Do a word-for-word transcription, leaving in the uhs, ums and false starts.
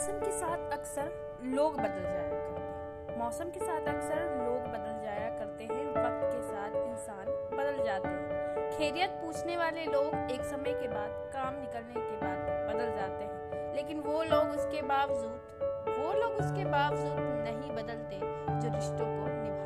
मौसम के साथ अक्सर लोग बदल जाया करते हैं मौसम के साथ अक्सर लोग बदल जाया करते हैं वक्त के साथ इंसान बदल जाते हैं। खैरियत पूछने वाले लोग एक समय के बाद, काम निकलने के बाद बदल जाते हैं, लेकिन वो लोग उसके बावजूद वो लोग उसके बावजूद नहीं बदलते जो रिश्तों को निभा